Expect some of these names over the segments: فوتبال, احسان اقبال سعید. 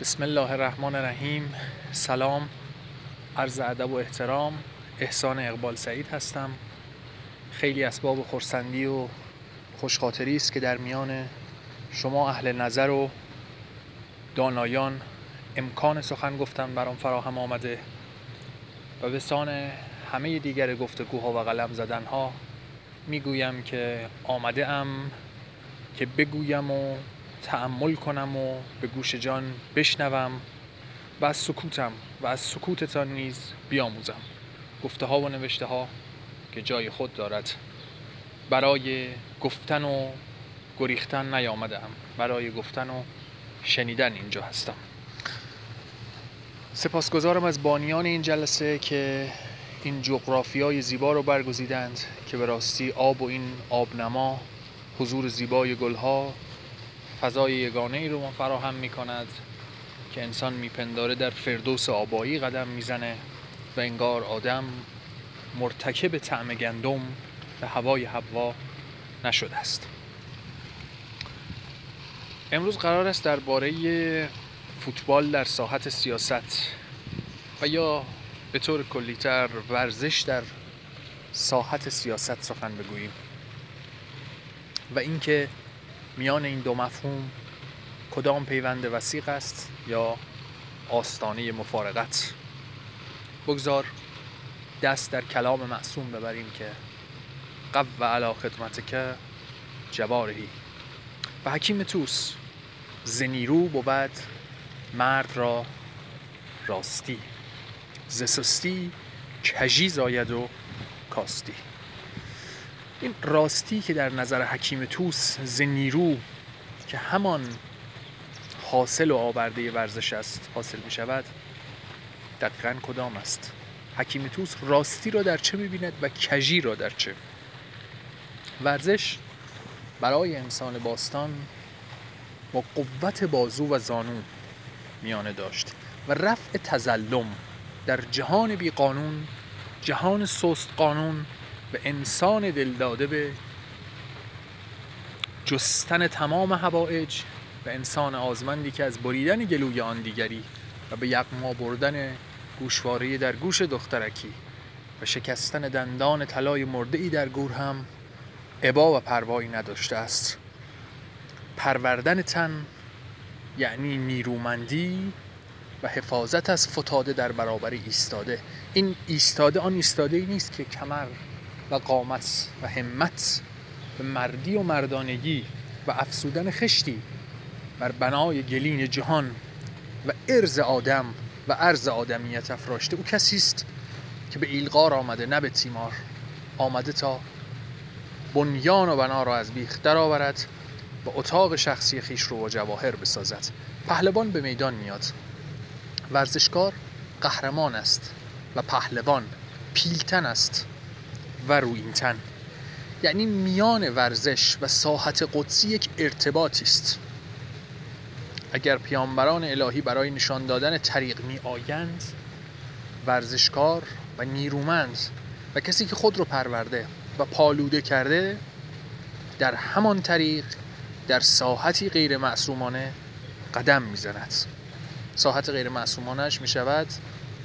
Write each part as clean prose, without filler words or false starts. بسم الله الرحمن الرحیم. سلام، عرض ادب و احترام. احسان اقبال سعید هستم. خیلی اسباب خرسندی و خوشخاطری است که در میان شما اهل نظر و دانایان امکان سخن گفتن برام فراهم آمده و به سان همه دیگر گفتگوها و قلم زدنها میگویم که آمده ام که بگویم و تأمل کنم و به گوش جان بشنوم و از سکوتم و از سکوتتان نیز بیاموزم. گفته ها و نوشته ها که جای خود دارد. برای گفتن و گریختن نیامدم، برای گفتن و شنیدن اینجا هستم. سپاسگزارم از بانیان این جلسه که این جغرافیای زیبا رو برگزیدند که به راستی آب و این آبنما، حضور زیبای گلها، فضای یگانه ای رو ما فراهم می‌کند که انسان می‌پنداره در فردوس آبایی قدم می‌زنه و انگار آدم مرتکب طعم گندم و هوای حوا نشده است. امروز قرار است درباره فوتبال در ساحت سیاست و یا به طور کلی‌تر ورزش در ساحت سیاست سخن بگوییم و اینکه میان این دو مفهوم کدام پیوند وثیق است یا آستانه مفارقت. بگذار دست در کلام معصوم ببریم که قو علی خدمتک جوارحی و حکیم طوس: ز نیرو بود مرد را راستی، ز سستی کژی زاید و کاستی. این راستی که در نظر حکیم طوس ز نیرو که همان حاصل و آورده ورزش است حاصل می شود، دقیقاً کدام است؟ حکیم طوس راستی را در چه می بیند و کژی را در چه؟ ورزش برای انسان باستان با قوت بازو و زانو میانه داشت و رفع تظلم در جهان بی قانون، جهان سست قانون و انسان دلداده به جستن تمام حوائج و انسان آزمندی که از بریدن گلوی آن دیگری و به یغما بردن گوشواره در گوش دخترکی و شکستن دندان طلای مرده‌ای در گور هم ابا و پروایی نداشته است. پروردن تن یعنی نیرومندی و حفاظت از فتاده در برابر ایستاده. این ایستاده آن ایستاده‌ای نیست که کمر و قامت و همت و مردی و مردانگی و افسودن خشتی بر بنای گلین جهان و عرض آدم و عرض آدمیت افراشته. او کسی است که به ایلغار آمده، نه به تیمار آمده، تا بنیان و بنا را از بیخ درآورد و اتاق شخصی خیش رو و جواهر بسازد. پهلوان به میدان میاد، ورزشکار قهرمان است و پهلوان پیلتن است و رویینتن. یعنی میان ورزش و ساحت قدسی یک ارتباطی است. اگر پیامبران الهی برای نشان دادن طریق می آیند، ورزشکار و نیرومند و کسی که خود رو پرورده و پالوده کرده در همان طریق در ساحتی غیر معصومانه قدم می زند. ساحت غیر معصومانش می شود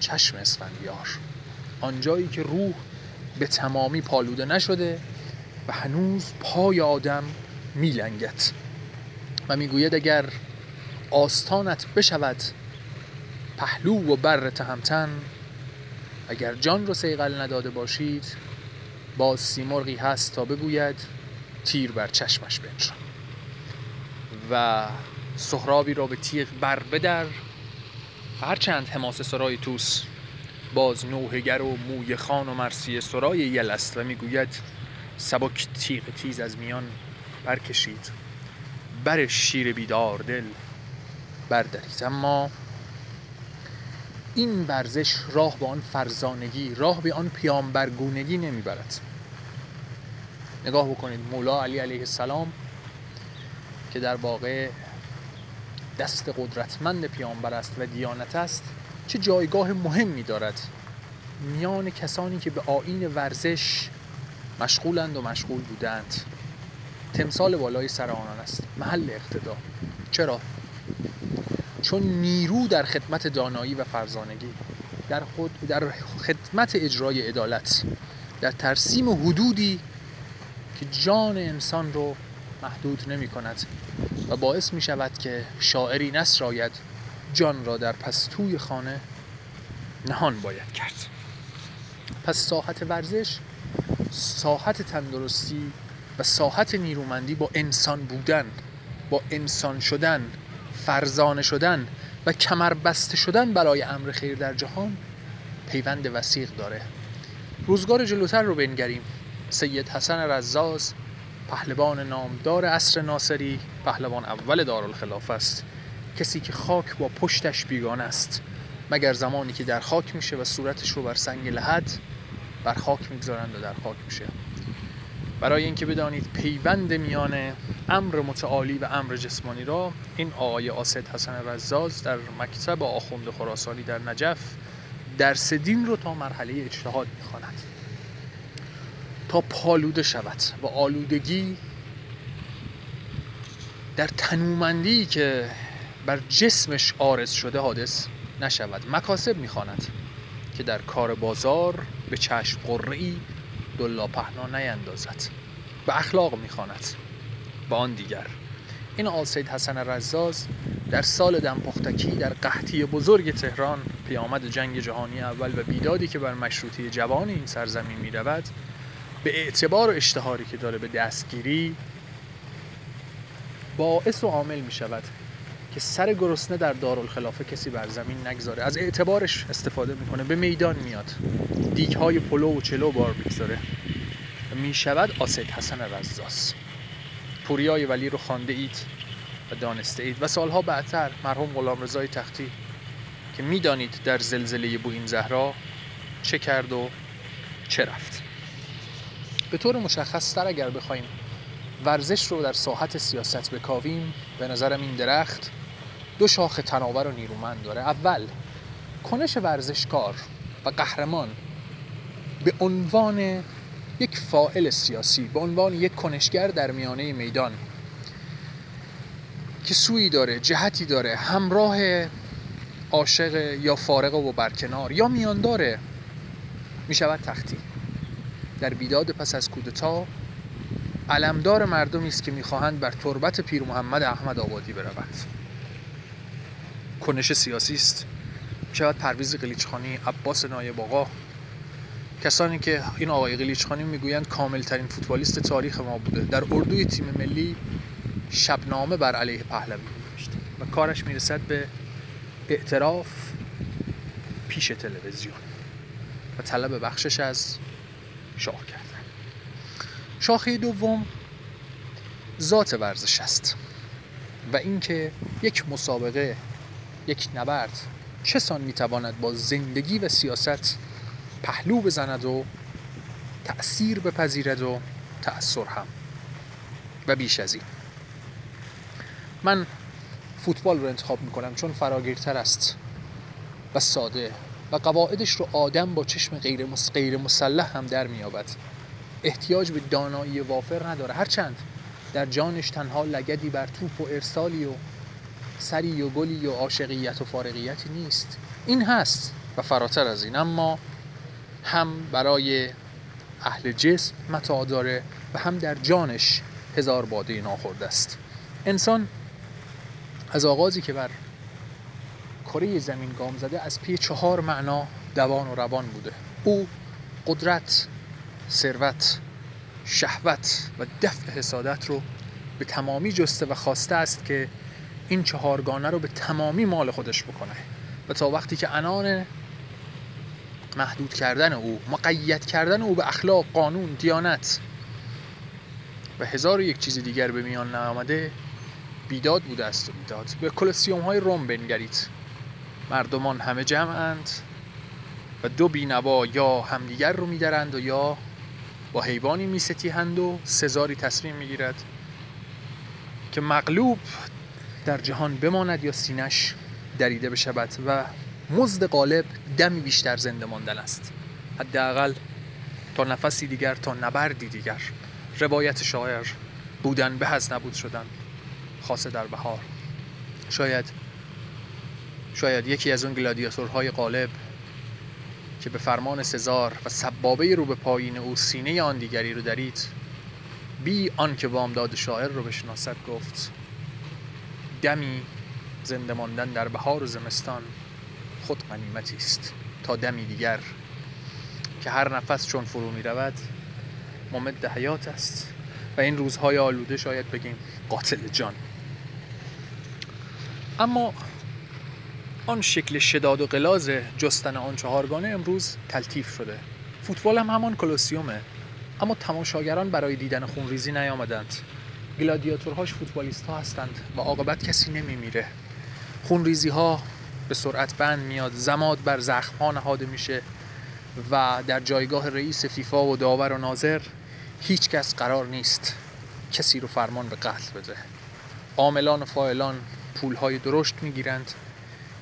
چشم اسفندیار، آنجایی که روح به تمامی پالوده نشده و هنوز پای آدم میلنگد و میگوید اگر آستانت بشود پهلو و بر تهمتن، اگر جان رو صیقل نداده باشید، باز سیمرغی هست تا بگوید تیر بر چشمش بنشان و سهرابی را به تیغ بر بدر. هرچند حماسه سرای طوس باز نوحه‌گر و موی خان و مرثیه سرای یل است و میگوید سبک تیغ تیز از میان برکشید، بر شیر بیدار دل بردارید، اما این ورزش راه به آن فرزانگی، راه به آن پیامبرگونگی نمیبرد. نگاه بکنید مولا علی علیه السلام که در واقع دست قدرتمند پیامبر است و دیانت است، چه جایگاه مهمی دارد میان کسانی که به آیین ورزش مشغولند و مشغول بودند. تمثال بالای سر آنان است، محل اقتدا. چرا؟ چون نیرو در خدمت دانایی و فرزانگی، در خدمت اجرای عدالت، در ترسیم حدودی که جان انسان رو محدود نمی کند و باعث می شود که شاعری نسراید، جان را در پستوی خانه نهان باید کرد. پس ساحت ورزش، ساحت تندرستی و ساحت نیرومندی با انسان بودن، با انسان شدن، فرزانه شدن و کمربسته شدن برای امر خیر در جهان پیوند وثیق داره. روزگار جلوتر رو بنگریم. سید حسن رزاز، پهلوان نامدار عصر ناصری، پهلوان اول دارالخلافه است، کسی که خاک با پشتش بیگانه است مگر زمانی که در خاک میشه و صورتش رو بر سنگ لحد بر خاک میگذارند و در خاک میشه. برای اینکه بدانید پیوند میان امر متعالی و امر جسمانی را، این آقای اسد حسن رزاز در مکتب آخوند خراسانی در نجف درس دین رو تا مرحله اجتهاد میخواند تا پالوده شود و آلودگی در تنومندی که بر جسمش عارض شده حادث نشود. مکاسب میخواند که در کار بازار به چشم قرعی دلا پهنا نیندازد. به اخلاق میخواند. با آن دیگر این آلسید حسن رزاز در سال دمپختکی در قحطی بزرگ تهران، پیامد جنگ جهانی اول و بیدادی که بر مشروطه جوان این سرزمین میرود، به اعتبار و اشتهاری که داره به دستگیری، باعث و عامل میشود که سر گرسنه در دارالخلافه کسی بر زمین نگذاره. از اعتبارش استفاده میکنه، به میدان میاد، دیگهای پلو و چلو بار میگذاره، میشود اسد حسن رزاز. پوریای ولی رو خوانده اید و دانسته اید و سالها بعدتر مرحوم غلامرضای تختی که میدانید در زلزله بوئین زهرا چه کرد و چه رفت. به طور مشخص‌تر اگر بخوایم ورزش رو در ساحت سیاست بکاویم، به نظرم این درخت دو شاخه تناور و نیرومند داره. اول، کنش ورزشکار و قهرمان به عنوان یک فاعل سیاسی، به عنوان یک کنشگر در میانه میدان که سویی داره، جهتی داره، همراه عاشق یا فارغ و برکنار یا میانداره، میشود تختی. در بیداد پس از کودتا علمدار مردمی است که میخواهند بر تربت پیر محمد احمد آبادی بروند. کنش سیاسی است. میشود پرویز قلیچخانی، عباس نایب آقا، کسانی که این آقای قلیچخانی میگویند کاملترین فوتبالیست تاریخ ما بوده، در اردوی تیم ملی شبنامه بر علیه پهلوی نوشت و کارش میرسد به اعتراف پیش تلویزیون و طلب بخشش از شاه کردن. شاخه دوم ذات ورزش است و اینکه یک مسابقه، یک نبرد چسان میتواند با زندگی و سیاست پهلو بزند و تأثیر بپذیرد و تأثیر هم و بیش از این. من فوتبال رو انتخاب میکنم چون فراگیرتر است و ساده و قواعدش رو آدم با چشم غیر مسلح هم در میابد. احتیاج به دانایی وافر نداره، هرچند در جانش تنها لگدی بر توپ و ارسالی و سری و گلی و عاشقیت و فارقیتی نیست. این هست و فراتر از این، اما هم برای اهل جسم متاع داره و هم در جانش هزار باده ناخورده است. انسان از آغازی که بر کره زمین گام زده از پی 4 معنا دوان و روان بوده. او قدرت، ثروت، شهوت و دفع حسادت رو به تمامی جسته و خواسته است که این 4 گانه رو به تمامی مال خودش بکنه و تا وقتی که عنان محدود کردن او، مقید کردن او به اخلاق، قانون، دیانت و 1001 چیز دیگر به میان نیامده، بیداد بوده است و بیداد. به کلسیوم های روم بنگرید، مردمان همه جمعند و 2 بینوا یا همدیگر رو میدرند و یا با حیوانی میستیهند و سزاری تصمیم میگیرد که مغلوب در جهان بماند یا سینش دریده بشود و مزد غالب دمی بیشتر زنده ماندن است، حداقل تا نفسی دیگر، تا نبردی دیگر. روایت شاعر، بودن به از نبود شدن، خاصه در بهار. شاید شاید یکی از اون گلادیاتورهای غالب که به فرمان سزار و سبابه رو به پایین او سینه آن دیگری رو درید، بی آن که وامداد شاعر رو بشناسد، گفت: دمی زنده ماندن در بهار و زمستان خود غنیمتی است تا دمی دیگر، که هر نفس چون فرو می رود ممد حیات است و این روزهای آلوده شاید بگیم قاتل جان. اما آن شکل شداد و غلاظ جستن آن چهارگانه امروز تلطیف شده. فوتبال هم همان کلوسیومه، اما تماشاگران برای دیدن خونریزی نیامدند. گلادیاتورهاش فوتبالیست ها هستند و عاقبت کسی نمیمیره. خونریزی ها به سرعت بند میاد، ضماد بر زخم ها نهاده میشه و در جایگاه رئیس فیفا و داور و ناظر هیچ کس قرار نیست کسی رو فرمان به قتل بده. عاملان و فاعلان پولهای درشت میگیرند.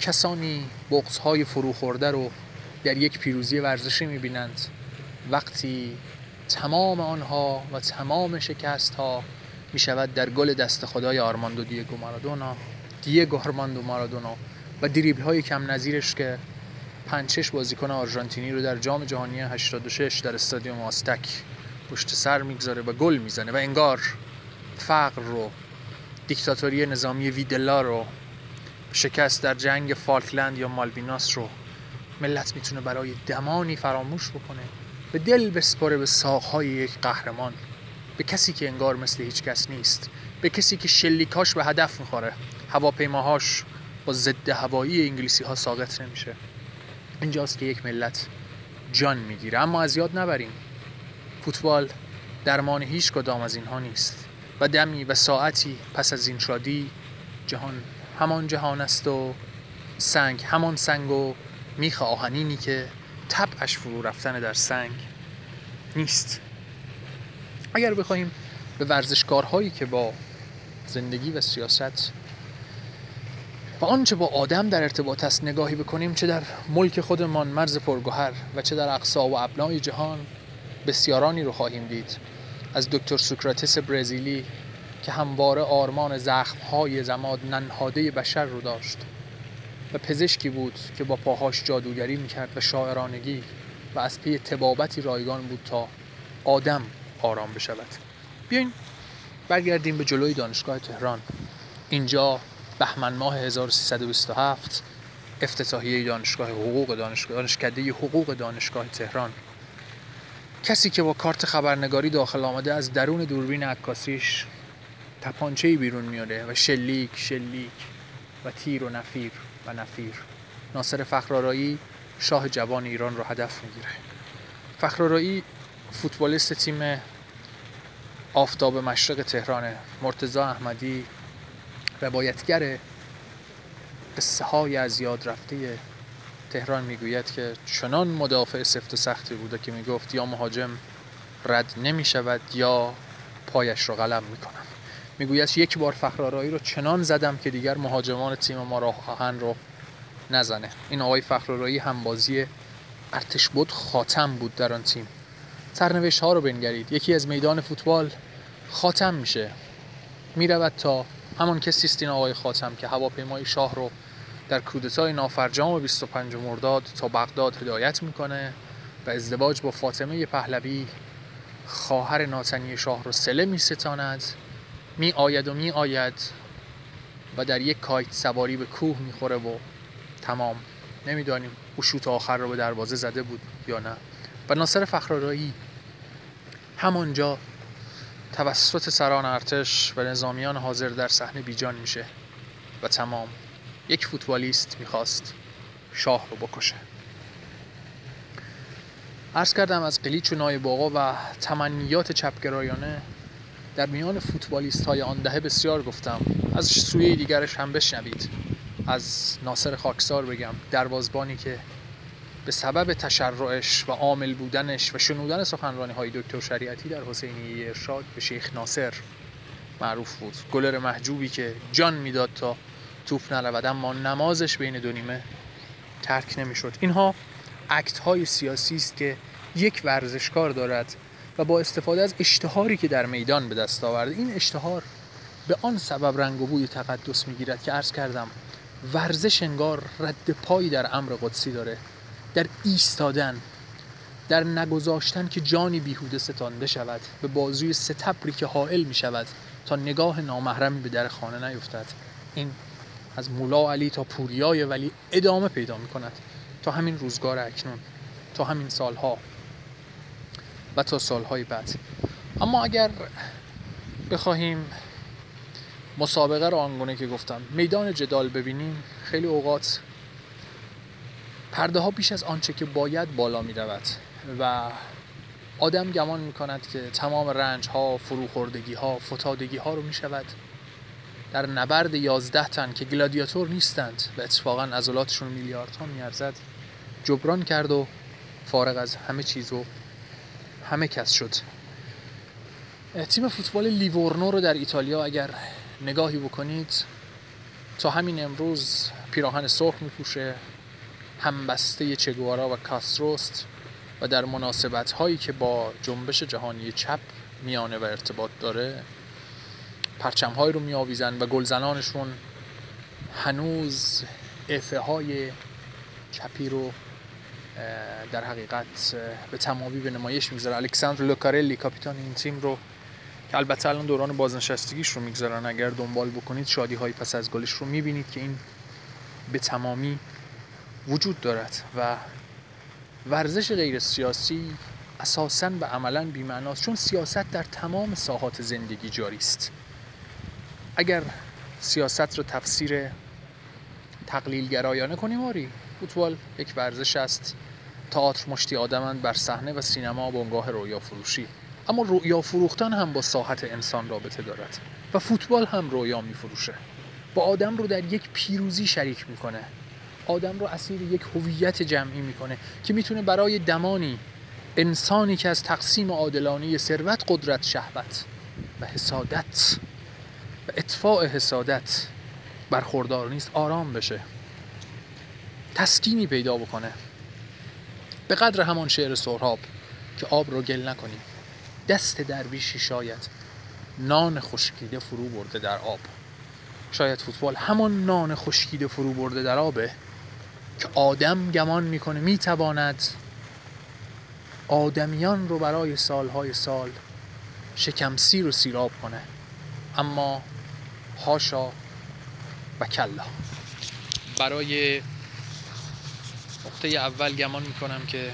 کسانی بغض‌های فروخورده رو در یک پیروزی ورزشی میبینند، وقتی تمام آنها و تمام شکست‌ها میشود در گل دست خدای آرماندو دیگو آرماندو مارادونا و دریبل‌های کم نظیرش که 5-6 بازیکن آرژانتینی رو در جام جهانی 86 در استادیوم آزتک پشت سر میگذاره و گل میزنه و انگار فقر رو، دیکتاتوری نظامی ویدلا رو، شکست در جنگ فالکلند یا مالویناس رو ملت میتونه برای دمانی فراموش بکنه، به دل بسپاره به ساقهای یک قهرمان، به کسی که انگار مثل هیچ کس نیست، به کسی که شلیکاش به هدف میخوره، هواپیماهاش با ضد هوایی انگلیسی ها ساقط نمیشه. اینجاست که یک ملت جان میگیره. اما از یاد نبریم فوتبال درمان هیچ کدام از اینها نیست و دمی و ساعتی پس از این شادی جهان همان جهان است و سنگ همان سنگ و میخ آهنینی که طبعش فرو رفتن در سنگ نیست. اگر بخوایم به ورزشکارهایی که با زندگی و سیاست و آنچه با آدم در ارتباط است نگاهی بکنیم، چه در ملک خودمان مرز پرگوهر و چه در اقصا و ابنای جهان، بسیارانی رو خواهیم دید، از دکتر سوکراتس برزیلی که همواره آرمان زخم‌های زماد ننهاده بشر رو داشت و پزشکی بود که با پاهاش جادوگری میکرد و شاعرانگی و از پی طبابتی رایگان بود تا آدم آرام بشود. بیاین برگردیم به جلوی دانشگاه تهران. اینجا بهمن ماه 1327، افتتاحیه دانشکده حقوق دانشگاه تهران. کسی که با کارت خبرنگاری داخل آمده، از درون دوربین عکاسیش تپانچه‌ای بیرون میاره و شلیک و تیر و نفیر. ناصر فخرآرایی شاه جوان ایران رو هدف میگیره. فخرآرایی فوتبالیست تیم آفتاب مشرق تهرانه. مرتضی احمدی روایتگر قصه های از یاد رفته تهران میگوید که چنان مدافع سفت و سختی بوده که میگفت یا مهاجم رد نمیشود یا پایش رو قلم میکنم. میگوید یک بار فخرآرایی رو چنان زدم که دیگر مهاجمان تیم ما راه آهن رو نزنه. این آقای فخرآرایی همبازی ارتشبد خاتم بود در آن تیم. سرنوشت ها رو بنگرید. یکی از میدان فوتبال خاتم میشه، میرود تا همون کسی است این آقای خاتم که هواپیمای شاه رو در کودتای نافرجام 25 مرداد تا بغداد هدایت میکنه و ازدواج با فاطمه پهلوی، خواهر ناتنی شاه، رو سله میستاند. می آید و در یک کایت سواری به کوه میخوره و تمام. نمیدانیم او شوت آخر رو به دروازه زده بود یا نه. و ناصر فخرآرایی همانجا توسط سران ارتش و نظامیان حاضر در صحنه بیجان میشه و تمام. یک فوتبالیست میخواست شاه رو بکشه. عرض کردم از قلیچ و نایب آقا و تمنیات چپگرایانه در میان فوتبالیست های آن دهه بسیار گفتم. از سوی دیگرش هم بشنوید. از ناصر خاکسار بگم، دروازبانی که به سبب تشرعش و عامل بودنش و شنودن سخنرانی های دکتر شریعتی در حسینیه ارشاد به شیخ ناصر معروف بود. گلر محجوبی که جان میداد تا توپ نرود، اما نمازش بین دو نیمه ترک نمیشد. اینها اکت های سیاسی است که یک ورزشکار دارد و با استفاده از اشتهاری که در میدان به دست آورده، این اشتهار به آن سبب رنگ و بوی تقدس میگیرد که عرض کردم ورزش انگار رد پایی در امر قدسی داره، در ایستادن، در نگذاشتن که جانی بیهوده ستانده شود، به بازوی ستبری که حائل می شود تا نگاه نامحرمی به در خانه نیفتد. این از مولا علی تا پوریای ولی ادامه پیدا می کند تا همین روزگار اکنون، تا همین سالها و تا سالهای بعد. اما اگر بخواهیم مسابقه رو آنگونه که گفتم میدان جدال ببینیم، خیلی اوقات پرده ها بیش از آنچه که باید بالا می رود و آدم گمان می کند که تمام رنج ها، فروخوردگی ها، فتادگی ها رو می شود در نبرد 11 تن که گلادیاتور نیستند و اتفاقا عضلاتشون میلیاردها می ارزد جبران کرد و فارغ از همه چیز و همه کس شد. تیم فوتبال لیورنو رو در ایتالیا اگر نگاهی بکنید، تا همین امروز پیراهن سرخ میپوشه، همبسته چگوارا و کاستروست و در مناسبت هایی که با جنبش جهانی چپ میانه و ارتباط داره پرچم هایی رو میآویزن و گلزنانشون هنوز افه های چپی رو در حقیقت به تمامی به نمایش میگذاره. الکساندر لوکارلی کاپیتان این تیم رو که البته الان دوران بازنشستگیش رو میگذارن، اگر دنبال بکنید شادی های پس از گلش رو میبینید که این به تمامی وجود دارد و ورزش غیر سیاسی اساساً و عملاً بی‌معناست، چون سیاست در تمام ساحات زندگی جاری است. اگر سیاست رو تفسیر تقلیل گرایانه کنیم، آری فوتبال یک ورزش است، تئاتر مشتی آدمند بر صحنه و سینما بنگاه رویا فروشی. اما رویا فروختن هم با ساحت انسان رابطه دارد و فوتبال هم رویا میفروشه، با آدم رو در یک پیروزی شریک میکنه، آدم رو اسیر یک هویت جمعی میکنه که میتونه برای دمانی انسانی که از تقسیم عادلانه ثروت، قدرت، شهوت و حسادت و اطفاء حسادت برخوردار نیست آرام بشه، تسکینی پیدا بکنه. به قدر همان شعر سهراب که آب رو گل نکنیم، دست درویشی شاید نان خشکیده فرو برده در آب. شاید فوتبال همان نان خشکیده فرو برده در آبه که آدم گمان میکنه میتواند آدمیان رو برای سالهای سال شکم سیر و سیراب کنه، اما هاشا و کلا. برای نقطه اول گمان میکنم که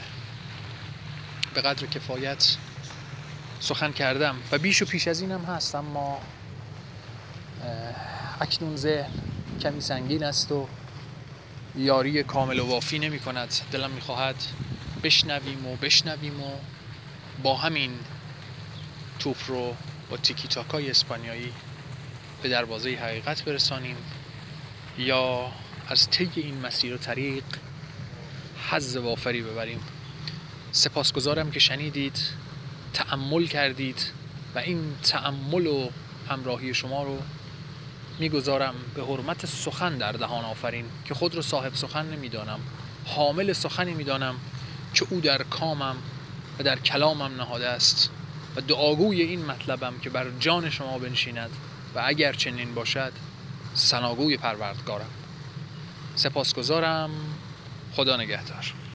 به قدر کفایت سخن کردم و بیش و پیش از اینم هست، اما اکنون ذهن کمی سنگین است و یاری کامل و وافی نمی کند. دلم می خواهد بشنویم و با همین توپ رو با تیکی تاکای اسپانیایی به دروازه حقیقت برسانیم، یا از طی این مسیر و طریق حظ وافری ببریم. سپاسگزارم که شنیدید، تأمل کردید و این تأمل و همراهی شما رو میگذارم به حرمت سخن در دهان آفرین که خود رو صاحب سخن نمیدانم، حامل سخنی میدانم که او در کامم و در کلامم نهاده است و دعاگوی این مطلبم که بر جان شما بنشیند و اگر چنین باشد ثناگوی پروردگارم. سپاسگزارم. خدا نگهدار.